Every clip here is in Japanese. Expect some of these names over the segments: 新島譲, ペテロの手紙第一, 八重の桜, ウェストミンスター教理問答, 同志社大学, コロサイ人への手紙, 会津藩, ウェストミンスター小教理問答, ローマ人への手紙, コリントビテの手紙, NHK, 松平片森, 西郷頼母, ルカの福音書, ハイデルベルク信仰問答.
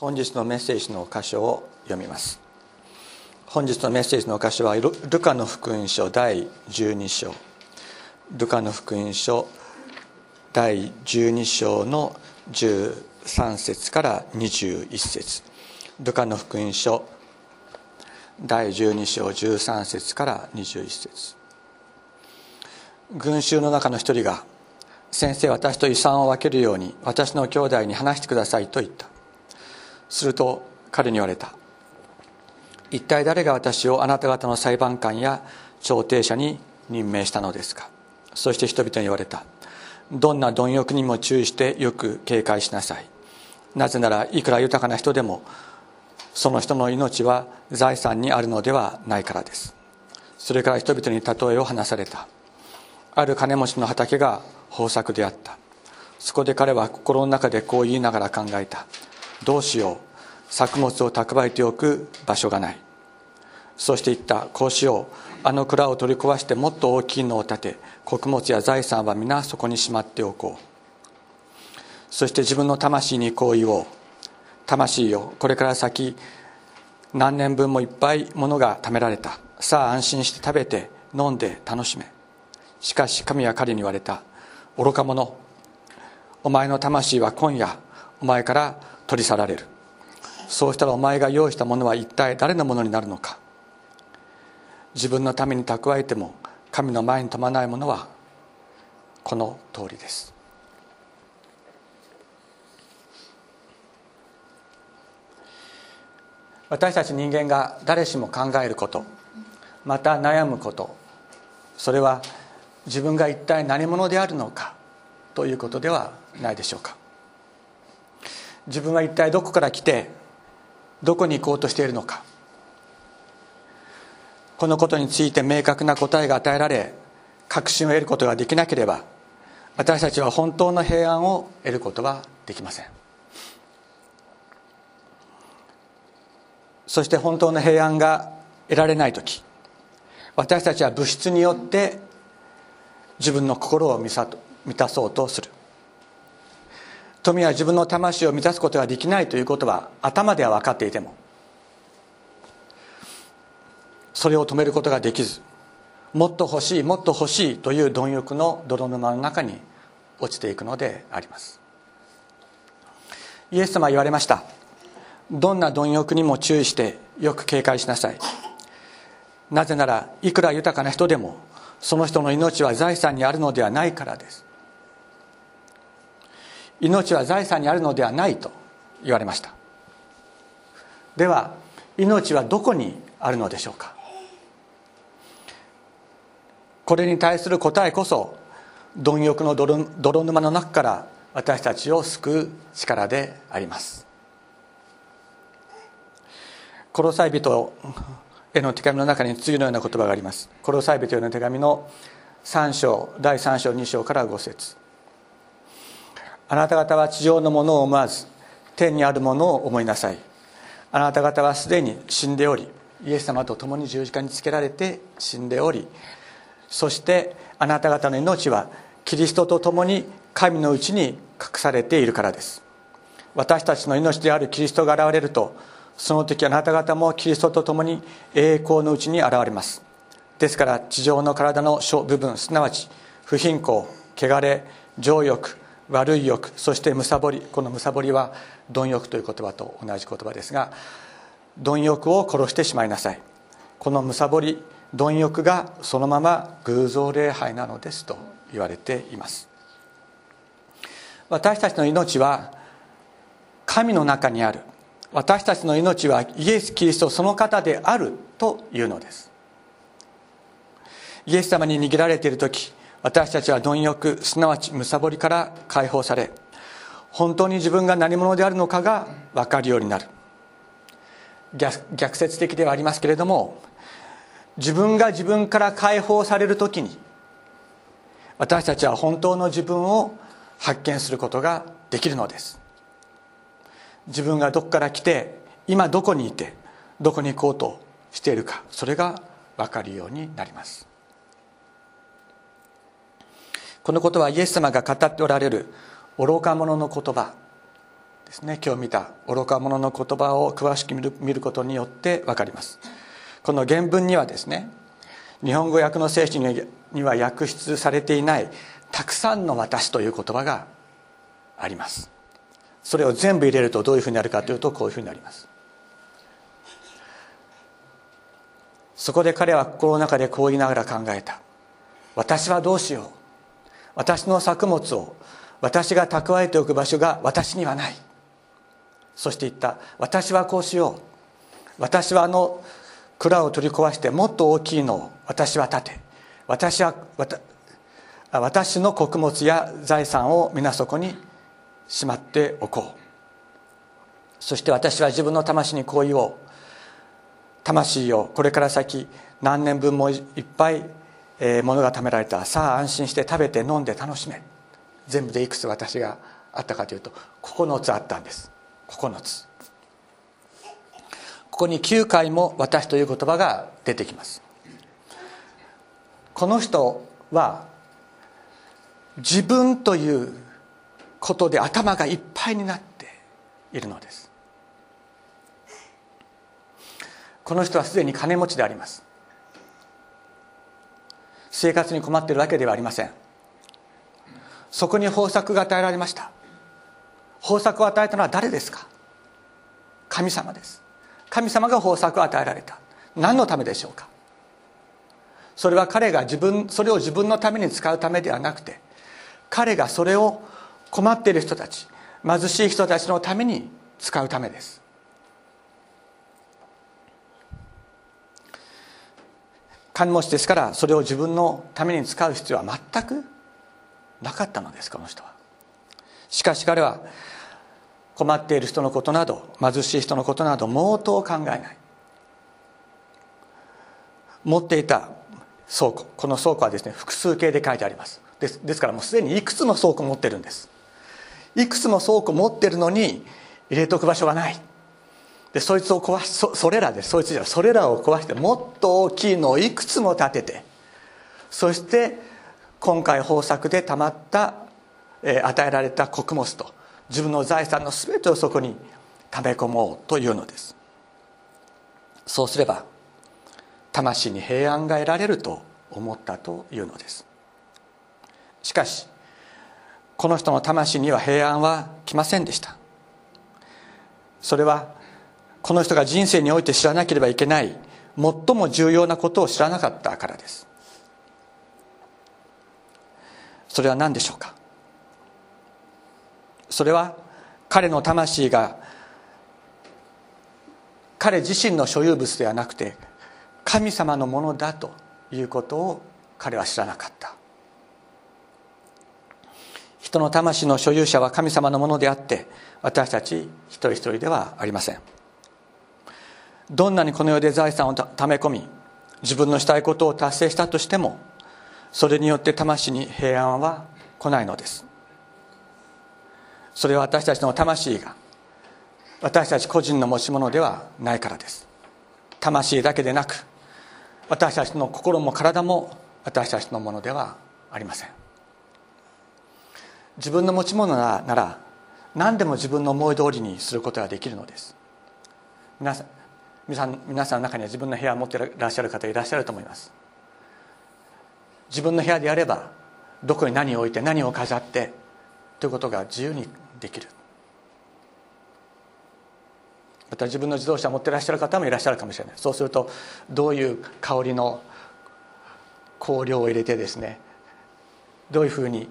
本日のメッセージの箇所を読みます。本日のメッセージの箇所はルカの福音書第12章、ルカの福音書第12章の13節から21節、ルカの福音書第12章13節から21節。群衆の中の一人が、先生、私と遺産を分けるように私の兄弟に話してくださいと言った。すると彼に言われた。一体誰が私をあなた方の裁判官や調停者に任命したのですか。そして人々に言われた。どんな貪欲にも注意してよく警戒しなさい。なぜならいくら豊かな人でもその人の命は財産にあるのではないからです。それから人々に例えを話された。ある金持ちの畑が豊作であった。そこで彼は心の中でこう言いながら考えた。どうしよう、作物を蓄えておく場所がない。そして言った。こうしよう、あの蔵を取り壊してもっと大きいのを建て、穀物や財産は皆そこにしまっておこう。そして自分の魂にこう言おう。魂よ、これから先何年分もいっぱい物が貯められた。さあ安心して食べて飲んで楽しめ。しかし神は彼に言われた。愚か者、お前の魂は今夜お前から取り去られる。そうしたらお前が用意したものは一体誰のものになるのか。自分のために蓄えても神の前に富まないものはこの通りです。私たち人間が誰しも考えること、また悩むこと、それは自分が一体何者であるのかということではないでしょうか。自分は一体どこから来てどこに行こうとしているのか、このことについて明確な答えが与えられ確信を得ることができなければ、私たちは本当の平安を得ることはできません。そして本当の平安が得られないとき、私たちは物質によって自分の心を満たそうとする。富は自分の魂を満たすことができないということは頭では分かっていても、それを止めることができず、もっと欲しいもっと欲しいという貪欲の泥沼の中に落ちていくのであります。イエス様は言われました。どんな貪欲にも注意してよく警戒しなさい。なぜならいくら豊かな人でもその人の命は財産にあるのではないからです。命は財産にあるのではないと言われました。では命はどこにあるのでしょうか。これに対する答えこそ貪欲の泥沼の中から私たちを救う力であります。コロサイ人への手紙の中に次のような言葉があります。コロサイ人への手紙の3章第3章2章から5節。あなた方は地上のものを思わず天にあるものを思いなさい。あなた方はすでに死んでおり、イエス様と共に十字架につけられて死んでおり、そしてあなた方の命はキリストと共に神のうちに隠されているからです。私たちの命であるキリストが現れると、その時あなた方もキリストと共に栄光のうちに現れます。ですから地上の体の諸部分、すなわち不貧困、汚れ、情欲、悪い欲、そして貪り、この貪りは貪欲という言葉と同じ言葉ですが、貪欲を殺してしまいなさい。この貪り、貪欲がそのまま偶像礼拝なのですと言われています。私たちの命は神の中にある、私たちの命はイエス・キリストその方であるというのです。イエス様に逃げられている時、私たちは貪欲、すなわち貪りから解放され、本当に自分が何者であるのかが分かるようになる。逆説的ではありますけれども、自分が自分から解放される時に私たちは本当の自分を発見することができるのです。自分がどこから来て、今どこにいて、どこに行こうとしているか、それが分かるようになります。このことはイエス様が語っておられる愚か者の言葉ですね、今日見た愚か者の言葉を詳しく見ることによって分かります。この原文にはですね、日本語訳の聖書には訳出されていないたくさんの私という言葉があります。それを全部入れるとどういうふうになるかというと、こういうふうになります。そこで彼は心の中でこう言いながら考えた。私はどうしよう。私の作物を私が蓄えておく場所が私にはない。そして言った。私はこうしよう。私はあの蔵を取り壊してもっと大きいのを私は建て、私の穀物や財産を皆そこにしまっておこう。そして私は自分の魂にこう言おう。魂よ、これから先何年分もいっぱい物が貯められた。さあ安心して食べて飲んで楽しめ。全部でいくつ私があったかというと9つあったんです。9つ。ここに9回も私という言葉が出てきます。この人は自分ということで頭がいっぱいになっているのです。この人はすでに金持ちであります。生活に困っているわけではありません。そこに豊作が与えられました。豊作を与えたのは誰ですか？神様です。神様が豊作を与えられた。何のためでしょうか？それは彼がそれを自分のために使うためではなくて、彼がそれを困っている人たち、貧しい人たちのために使うためです。金持ちですから、それを自分のために使う必要は全くなかったのです。この人は。しかし彼は困っている人のことなど、貧しい人のことなど毛頭を考えない。持っていた倉庫、この倉庫はですね、複数形で書いてあります。ですからもうすでにいくつも倉庫持ってるんです。いくつも倉庫持ってるのに入れておく場所がない。でそいつを壊し それらを壊してもっと大きいのをいくつも建てて、そして今回豊作でたまった、与えられた穀物と自分の財産の全てをそこにため込もうというのです。そうすれば魂に平安が得られると思ったというのです。しかしこの人の魂には平安は来ませんでした。それはこの人が人生において知らなければいけない最も重要なことを知らなかったからです。それは何でしょうか？それは彼の魂が彼自身の所有物ではなくて神様のものだということを彼は知らなかった。人の魂の所有者は神様のものであって、私たち一人一人ではありません。どんなにこの世で財産をため込み自分のしたいことを達成したとしても、それによって魂に平安は来ないのです。それは私たちの魂が私たち個人の持ち物ではないからです。魂だけでなく私たちの心も体も私たちのものではありません。自分の持ち物なら何でも自分の思い通りにすることができるのです。皆さんの中には自分の部屋を持っていらっしゃる方いらっしゃると思います。自分の部屋であればどこに何を置いて何を飾ってということが自由にできる。また自分の自動車を持っていらっしゃる方もいらっしゃるかもしれない。そうするとどういう香りの香料を入れてですね、どういうふうに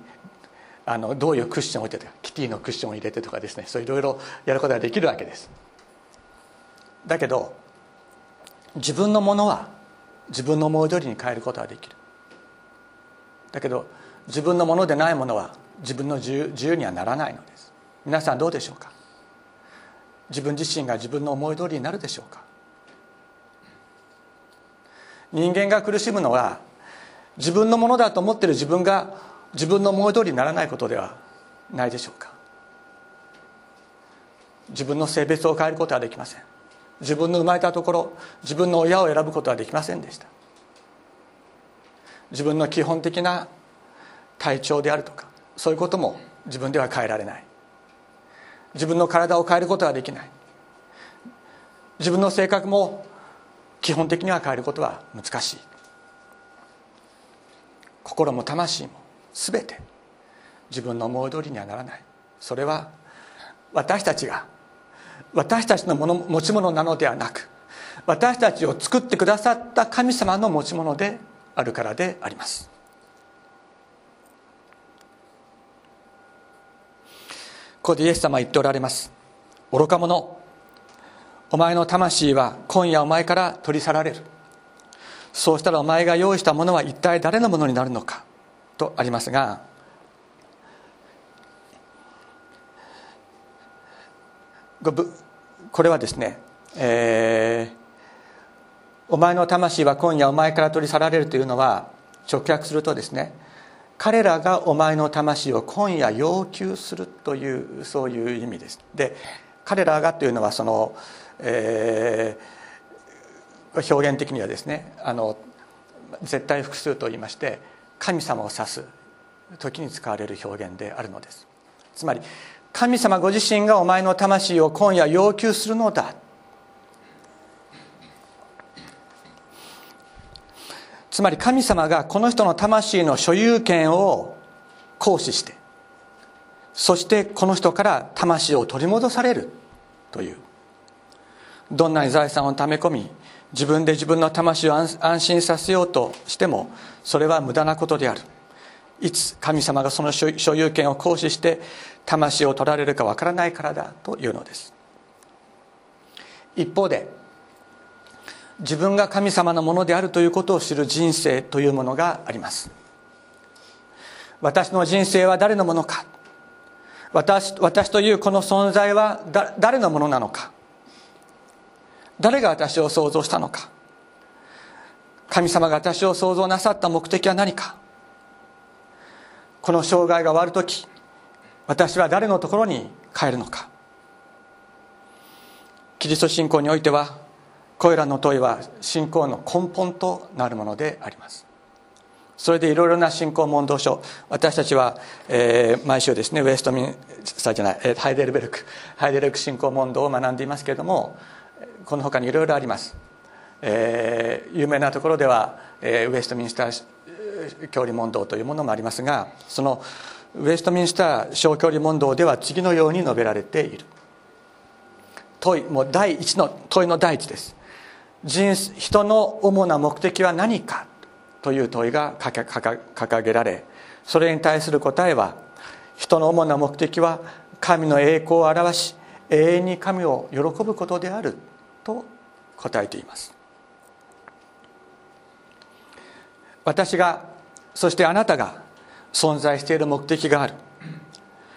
どういうクッションを置いてとか、キティのクッションを入れてとかですね、そういろいろやることができるわけです。だけど自分のものは自分の思い通りに変えることができる。だけど自分のものでないものは自分の自由にはならないのです。皆さんどうでしょうか？自分自身が自分の思い通りになるでしょうか？人間が苦しむのは自分のものだと思っている自分が自分の思い通りにならないことではないでしょうか？自分の性別を変えることはできません。自分の生まれたところ、自分の親を選ぶことはできませんでした。自分の基本的な体調であるとか、そういうことも自分では変えられない。自分の体を変えることはできない。自分の性格も基本的には変えることは難しい。心も魂も全て自分の思い通りにはならない。それは私たちが私たちの持ち物なのではなく、私たちを作ってくださった神様の持ち物であるからであります。ここでイエス様は言っておられます。愚か者、お前の魂は今夜お前から取り去られる。そうしたらお前が用意したものは一体誰のものになるのか、とありますが、これはですね、お前の魂は今夜お前から取り去られるというのは、直訳するとですね、彼らがお前の魂を今夜要求するという、そういう意味です。で、彼らがというのはその、表現的にはですね、絶対複数と言いまして、神様を指す時に使われる表現であるのです。つまり神様ご自身がお前の魂を今夜要求するのだ。つまり神様がこの人の魂の所有権を行使して、そしてこの人から魂を取り戻されるという。どんなに財産をため込み、自分で自分の魂を安心させようとしても、それは無駄なことである。いつ神様がその所有権を行使して魂を取られるかわからないからだというのです。一方で、自分が神様のものであるということを知る人生というものがあります。私の人生は誰のものか、私というこの存在は誰のものなのか、誰が私を創造したのか、神様が私を創造なさった目的は何か、この生涯が終わるとき私は誰のところに帰るのか。キリスト信仰においては、これらの問いは信仰の根本となるものであります。それでいろいろな信仰問答書、私たちは、毎週ですね、ハイデルベルク信仰問答を学んでいますけれども、この他にいろいろあります。有名なところでは、ウェストミンスター教理問答というものもありますが、そのウェストミンスター小教理問答では次のように述べられている。もう問いの第一です。人の主な目的は何かという問いが掲げられ、それに対する答えは、人の主な目的は神の栄光を表し永遠に神を喜ぶことであると答えています。私が、そしてあなたが存在している目的がある。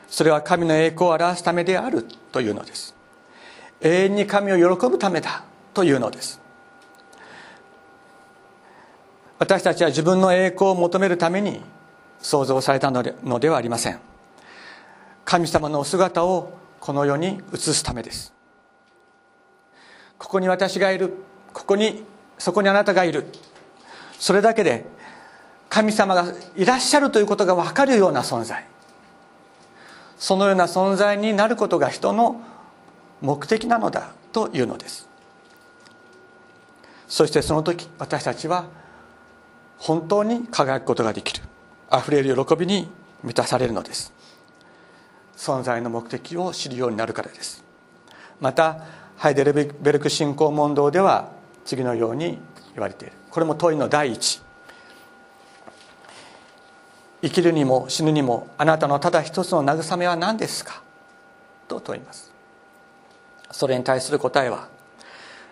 それは神の栄光を表すためであるというのです。永遠に神を喜ぶためだというのです。私たちは自分の栄光を求めるために創造されたのではありません。神様のお姿をこの世に映すためです。ここに私がいる、そこにあなたがいる、それだけで神様がいらっしゃるということが分かるような存在、そのような存在になることが人の目的なのだというのです。そしてその時、私たちは本当に輝くことができる。あふれる喜びに満たされるのです。存在の目的を知るようになるからです。またハイデルベルク信仰問答では次のように言われている。これも問いの第一。生きるにも死ぬにもあなたのただ一つの慰めは何ですか、と問います。それに対する答えは、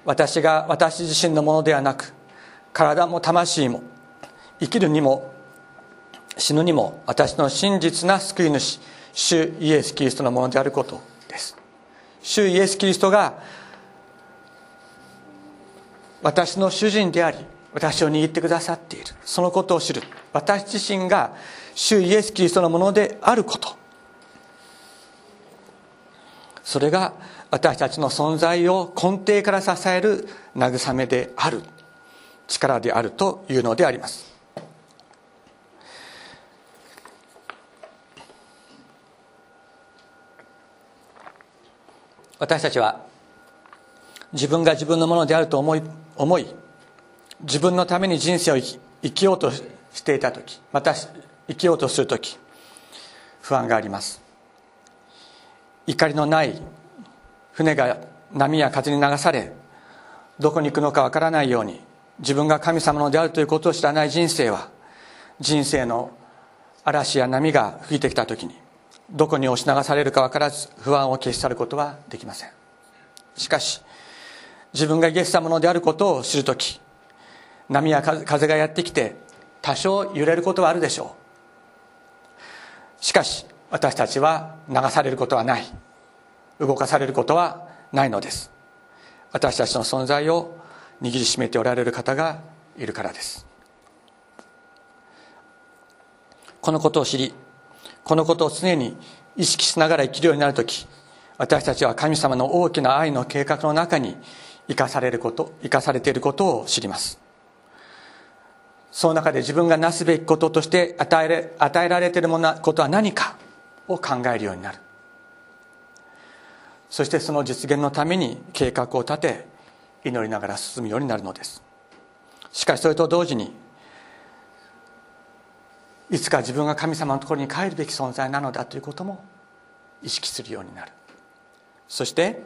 私が私自身のものではなく、体も魂も生きるにも死ぬにも私の真実な救い主、主イエス・キリストのものであることです。主イエス・キリストが私の主人であり、私を握ってくださっている、そのことを知る。私自身が主イエス・キリストのものであること、それが私たちの存在を根底から支える慰めである、力であるというのであります。私たちは自分が自分のものであると思い自分のために人生を生きようとしていた時、また生きようとする時、不安があります。怒りのない船が波や風に流され、どこに行くのかわからないように、自分が神様のであるということを知らない人生は、人生の嵐や波が吹いてきた時にどこに押し流されるか分からず、不安を消し去ることはできません。しかし自分がイエス様のであることを知るとき、波や風がやってきて多少揺れることはあるでしょう。しかし私たちは流されることはない、動かされることはないのです。私たちの存在を握りしめておられる方がいるからです。このことを知り、このことを常に意識しながら生きるようになるとき、私たちは神様の大きな愛の計画の中に生かされていることを知ります。その中で自分がなすべきこととして与えられていることは何かを考えるようになる。そしてその実現のために計画を立て、祈りながら進むようになるのです。しかしそれと同時に、いつか自分が神様のところに帰るべき存在なのだということも意識するようになる。そして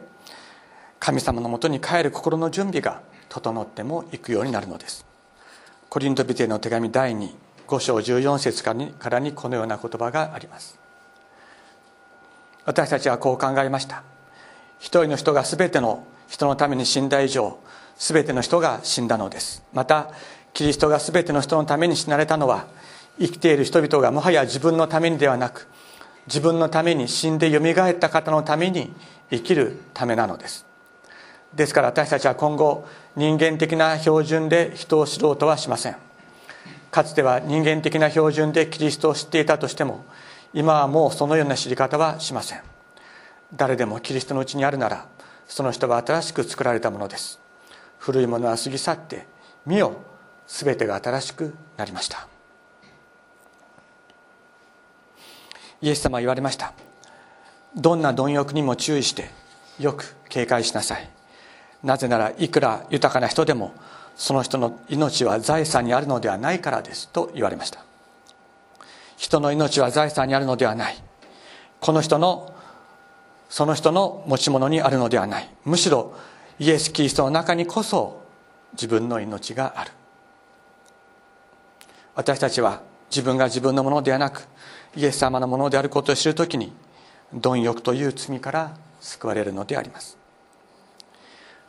神様のもとに帰る心の準備が整ってもいくようになるのです。コリントビテの手紙第2、5章14節からにこのような言葉があります。私たちはこう考えました。一人の人が全ての人のために死んだ以上、全ての人が死んだのです。またキリストが全ての人のために死なれたのは、生きている人々がもはや自分のためにではなく、自分のために死んでよみがえった方のために生きるためなのです。ですから私たちは今後、人間的な標準で人を知ろうとはしません。かつては人間的な標準でキリストを知っていたとしても、今はもうそのような知り方はしません。誰でもキリストのうちにあるなら、その人は新しく作られたものです。古いものは過ぎ去って、見よ、すべてが新しくなりました。イエス様は言われました。どんな貪欲にも注意してよく警戒しなさい。なぜならいくら豊かな人でも、その人の命は財産にあるのではないからです、と言われました。人の命は財産にあるのではない、その人の持ち物にあるのではない。むしろイエス・キリストの中にこそ自分の命がある。私たちは自分が自分のものではなく、イエス様のものであることを知るときに、貪欲という罪から救われるのであります。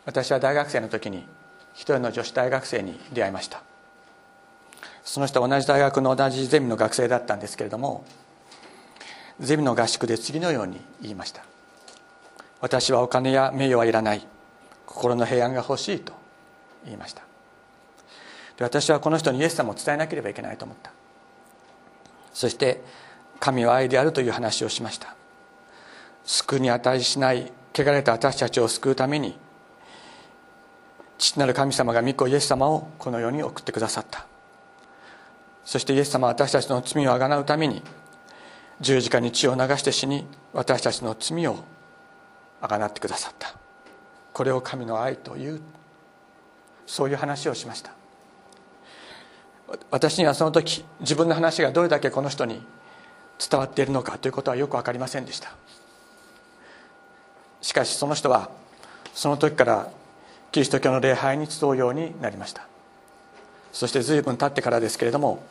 私は大学生の時に一人の女子大学生に出会いました。その人は同じ大学の同じゼミの学生だったんですけれども、ゼミの合宿で次のように言いました。私はお金や名誉はいらない、心の平安が欲しい、と言いました。で、私はこの人にイエス様を伝えなければいけないと思った。そして神は愛であるという話をしました。救うに値しない汚れた私たちを救うために、父なる神様が御子イエス様をこの世に送ってくださった。そしてイエス様は私たちの罪をあがなうために十字架に血を流して死に、私たちの罪をあがなってくださった。これを神の愛という、そういう話をしました。私にはその時、自分の話がどれだけこの人に伝わっているのかということはよく分かりませんでした。しかしその人はその時からキリスト教の礼拝に集うようになりました。そして随分経ってからですけれども、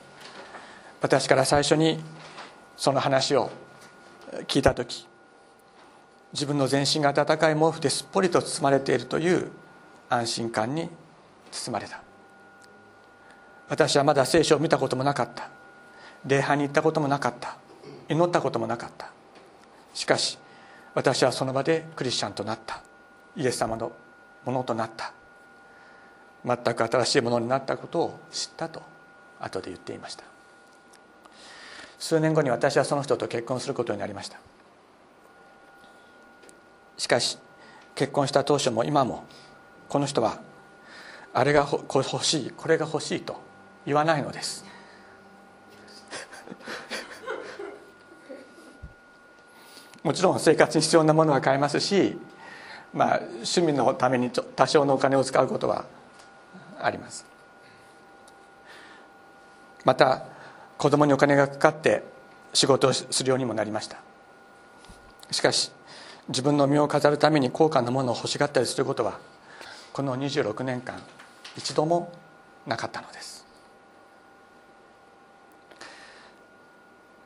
私から最初にその話を聞いた時、自分の全身が温かい毛布ですっぽりと包まれているという安心感に包まれた。私はまだ聖書を見たこともなかった、礼拝に行ったこともなかった、祈ったこともなかった。しかし私はその場でクリスチャンとなった、イエス様のものとなった、全く新しいものになったことを知った、と後で言っていました。数年後に私はその人と結婚することになりました。しかし結婚した当初も今も、この人はあれが欲しい、これが欲しいと言わないのですもちろん生活に必要なものは買いますし、まあ、趣味のために多少のお金を使うことはあります。また子供にお金がかかって仕事をするようにもなりました。しかし自分の身を飾るために高価なものを欲しがったりすることはこの26年間一度もなかったのです。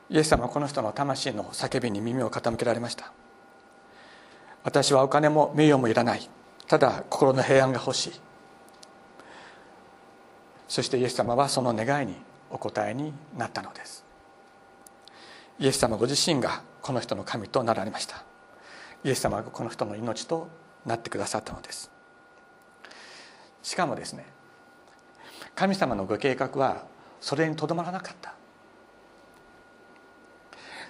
イエス様はこの人の魂の叫びに耳を傾けられました。私はお金も名誉もいらない、ただ心の平安が欲しい。そしてイエス様はその願いにお答えになったのです。イエス様ご自身がこの人の神となられました。イエス様がこの人の命となってくださったのです。しかもですね、神様のご計画はそれにとどまらなかった。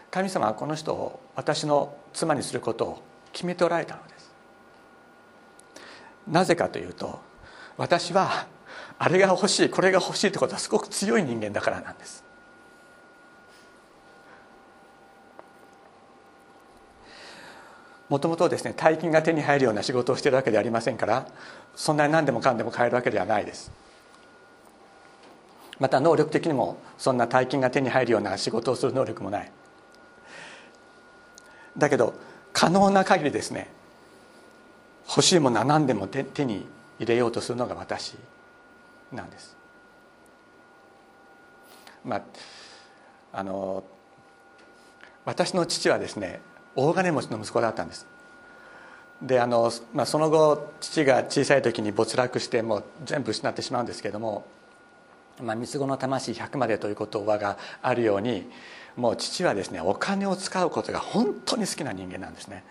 神様はこの人を私の妻にすることを決めておられたのです。なぜかというと、私はあれが欲しいこれが欲しいってことはすごく強い人間だからなんです。もともとですね、大金が手に入るような仕事をしているわけではありませんから、そんなに何でもかんでも買えるわけではないです。また能力的にもそんな大金が手に入るような仕事をする能力もない。だけど可能な限りですね、欲しいものは何でも手に入れようとするのが私なんです。まあ、私の父はですね、大金持ちの息子だったんです。でその後父が小さい時に没落してもう全部失ってしまうんですけれども、三つ子の魂100までという言葉があるように、もう父はですね、お金を使うことが本当に好きな人間なんですね。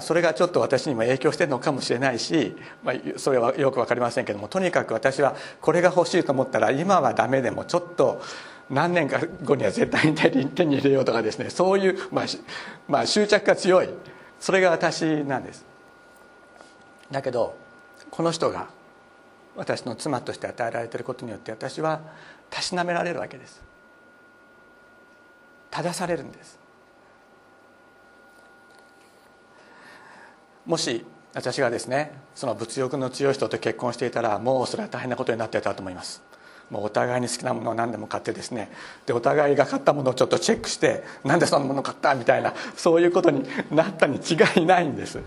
それがちょっと私にも影響しているのかもしれないし、それはよく分かりませんけども、とにかく私はこれが欲しいと思ったら今はダメでもちょっと何年か後には絶対に手に入れようとかですね、そういう、執着が強い、それが私なんです。だけどこの人が私の妻として与えられていることによって、私はたしなめられるわけです。正されるんです。もし私がですね、その物欲の強い人と結婚していたら、もうそれは大変なことになっていたと思います。もうお互いに好きなものを何でも買ってですね、でお互いが買ったものをちょっとチェックして、なんでそんなもの買ったみたいな、そういうことになったに違いないんです。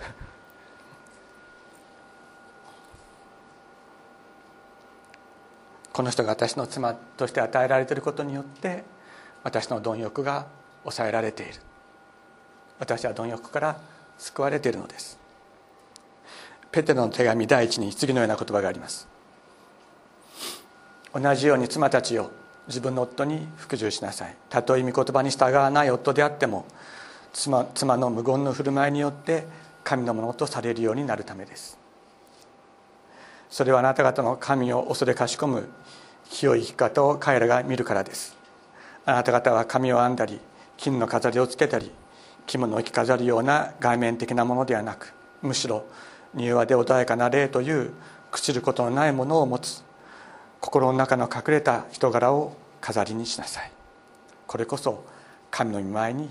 この人が私の妻として与えられていることによって、私の貪欲が抑えられている。私は貪欲から救われているのです。ペテロの手紙第一に次のような言葉があります。同じように妻たちよ、自分の夫に服従しなさい。たとえ御言葉に従わない夫であっても、妻の無言の振る舞いによって神のものとされるようになるためです。それはあなた方の神を恐れかしこむ清い生き方を彼らが見るからです。あなた方は髪を編んだり金の飾りをつけたり着物を着飾るような外面的なものではなく、むしろ柔和で穏やかな霊という朽ちることのないものを持つ心の中の隠れた人柄を飾りにしなさい。これこそ神の御前に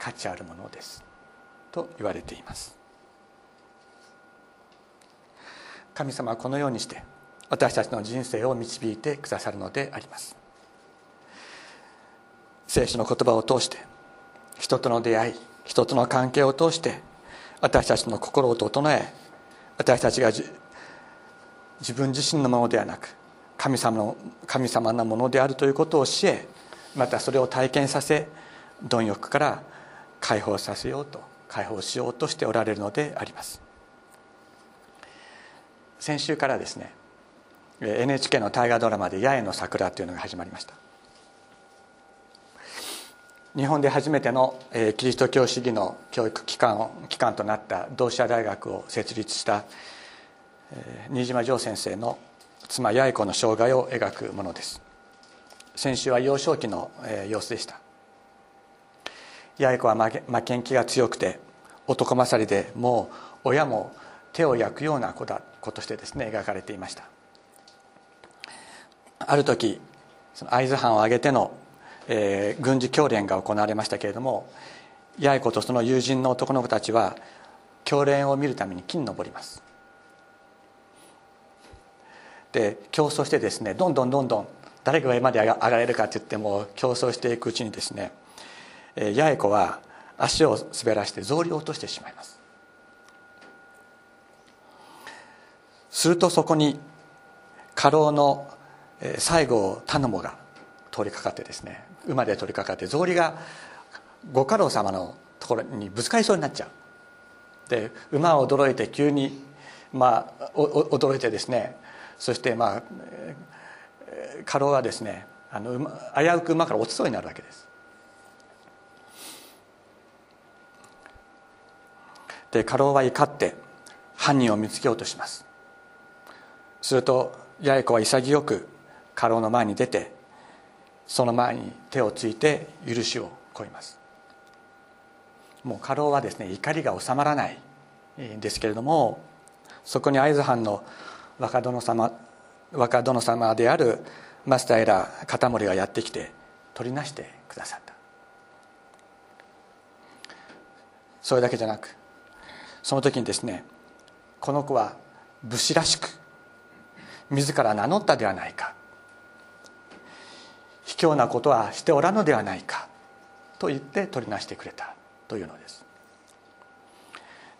価値あるものですと言われています。神様はこのようにして私たちの人生を導いてくださるのであります。聖書の言葉を通して、人との出会い、人との関係を通して、私たちの心を整え、私たちが自分自身のものではなく神様のものであるということを教え、またそれを体験させ、貪欲から解放しようとしておられるのであります。先週からですね、 NHK の大河ドラマで八重の桜というのが始まりました。日本で初めてのキリスト教主義の教育機関となった同志社大学を設立した新島譲先生の妻八重子の生涯を描くものです。先週は幼少期の様子でした。八重子は負けん気が強くて、男勝りで、もう親も手を焼くような子としてですね、描かれていました。ある時、その会津藩を挙げての軍事教練が行われましたけれども、八重子とその友人の男の子たちは教練を見るために木に登ります。で競争してですね、どんどん誰が上まで上がれるかっていっても競争していくうちにですね、ヤエコは足を滑らして草履を落としてしまいます。するとそこに家老の西郷頼母が通りかかってですね、馬で通りかかって草履がご家老様のところにぶつかりそうになっちゃう。で馬を驚いて急に、驚いてですね、そして家老はですね、危うく馬から落ちそうになるわけです。で家老は怒って犯人を見つけようとします。するとヤエコは潔く家老の前に出て、その前に手をついて許しを請います。もう家老はですね、怒りが収まらないんですけれども、そこに会津藩の若殿様である松平片森がやってきて取りなしてくださった。それだけじゃなく、その時にですね、この子は武士らしく自ら名乗ったではないか、卑怯なことはしておらぬではないかと言って取りなしてくれたというのです。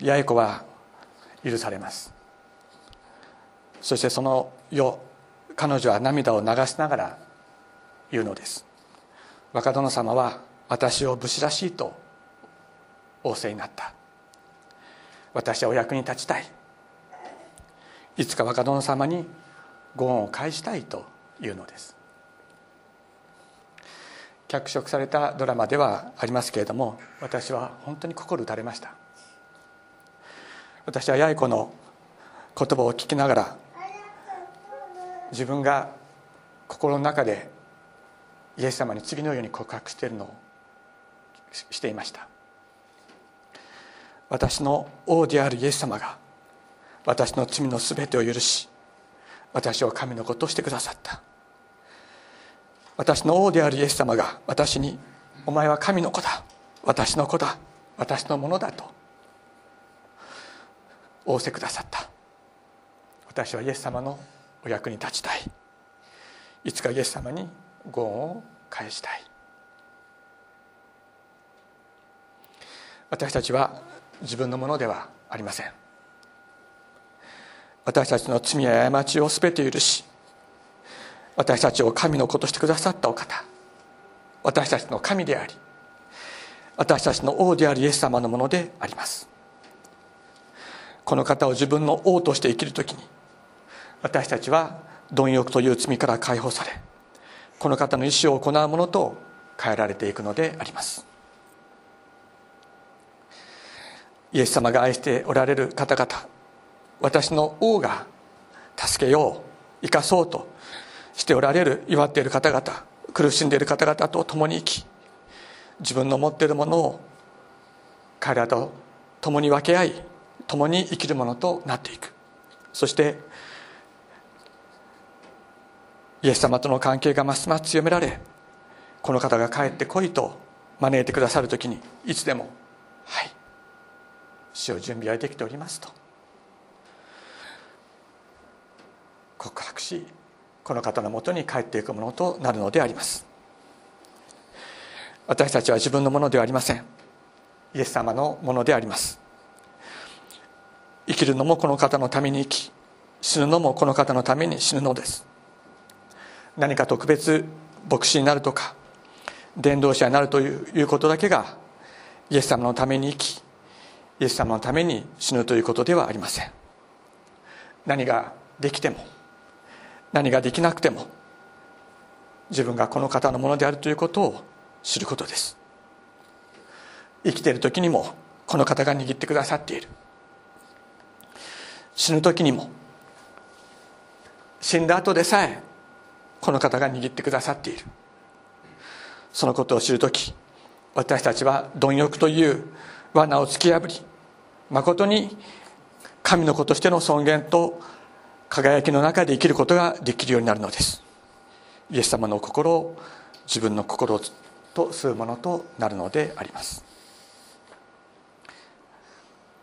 八重子は許されます。そしてその夜、彼女は涙を流しながら言うのです。若殿様は私を武士らしいと仰せになった。私はお役に立ちたい、いつか若殿様にご恩を返したいというのです。脚色されたドラマではありますけれども、私は本当に心打たれました。私は八重子の言葉を聞きながら、自分が心の中でイエス様に次のように告白しているのをしていました。私の王であるイエス様が私の罪のすべてを許し、私を神の子としてくださった。私の王であるイエス様が私に、お前は神の子だ、私の子だ、私のものだと仰せくださった。私はイエス様のお役に立ちたい、いつかイエス様にご恩を返したい。私たちは自分のものではありません。私たちの罪や過ちをすべて許し、私たちを神の子としてくださったお方、私たちの神であり、私たちの王であるイエス様のものであります。この方を自分の王として生きるときに、私たちは貪欲という罪から解放され、この方の意思を行うものと変えられていくのであります。イエス様が愛しておられる方々、私の王が助けよう、生かそうとしておられる、祝っている方々、苦しんでいる方々と共に生き、自分の持っているものを彼らと共に分け合い、共に生きるものとなっていく。そしてイエス様との関係がますます強められ、この方が帰って来いと招いてくださるときに、いつでも、はい、主よ準備はできておりますと告白し、この方のもとに帰っていくものとなるのであります。私たちは自分のものではありません。イエス様のものであります。生きるのもこの方のために生き、死ぬのもこの方のために死ぬのです。何か特別牧師になるとか伝道者になるということだけが、イエス様のために生き、イエス様のために死ぬということではありません。何ができても何ができなくても、自分がこの方のものであるということを知ることです。生きている時にもこの方が握ってくださっている。死ぬ時にも、死んだ後でさえこの方が握ってくださっている。そのことを知るとき、私たちは貪欲という罠を突き破り、誠に神の子としての尊厳と輝きの中で生きることができるようになるのです。イエス様の心を自分の心とするものとなるのであります。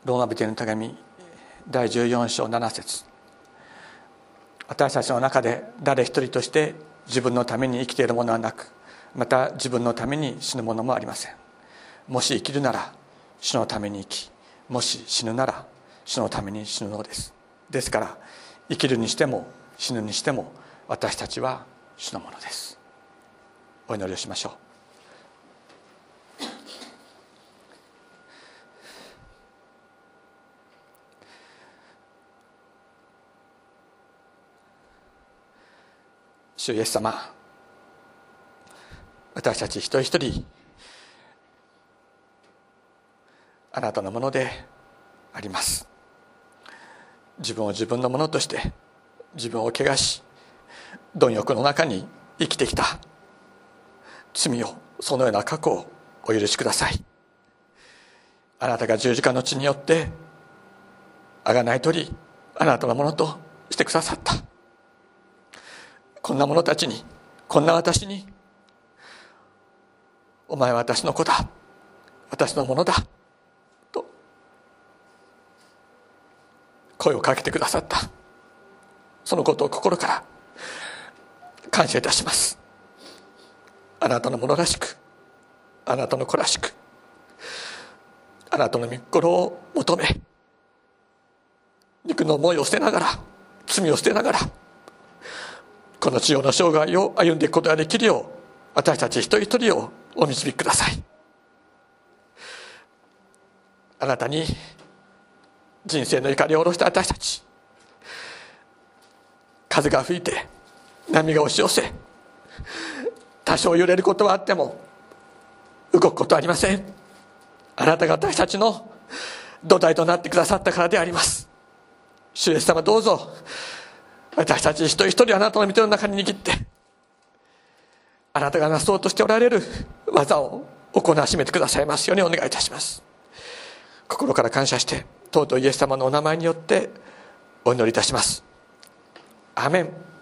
ローマ人への手紙第14章7節、私たちの中で誰一人として自分のために生きているものはなく、また自分のために死ぬものもありません。もし生きるなら主のために生き、もし死ぬなら主のために死ぬのです。ですから生きるにしても死ぬにしても私たちは主のものです。お祈りをしましょう。主イエス様、私たち一人一人あなたのものであります。自分を自分のものとして自分を汚し貪欲の中に生きてきた罪を、そのような過去をお許しください。あなたが十字架の血によって贖い取り、あなたのものとしてくださった、こんな者たちに、こんな私に、お前は私の子だ、私のものだと声をかけてくださった、そのことを心から感謝いたします。あなたのものらしく、あなたの子らしく、あなたの御心を求め、肉の思いを捨てながら、罪を捨てながら、この地上の生涯を歩んでいくことができるよう、私たち一人一人をお導きください。あなたに人生の怒りを下ろした私たち、風が吹いて波が押し寄せ、多少揺れることはあっても動くことはありません。あなたが私たちの土台となってくださったからであります。主イエス様、どうぞ私たち一人一人あなたの御手の中に握って、あなたがなそうとしておられる技を行わしめてくださいますようにお願いいたします。心から感謝して、尊いイエス様のお名前によってお祈りいたします。アーメン。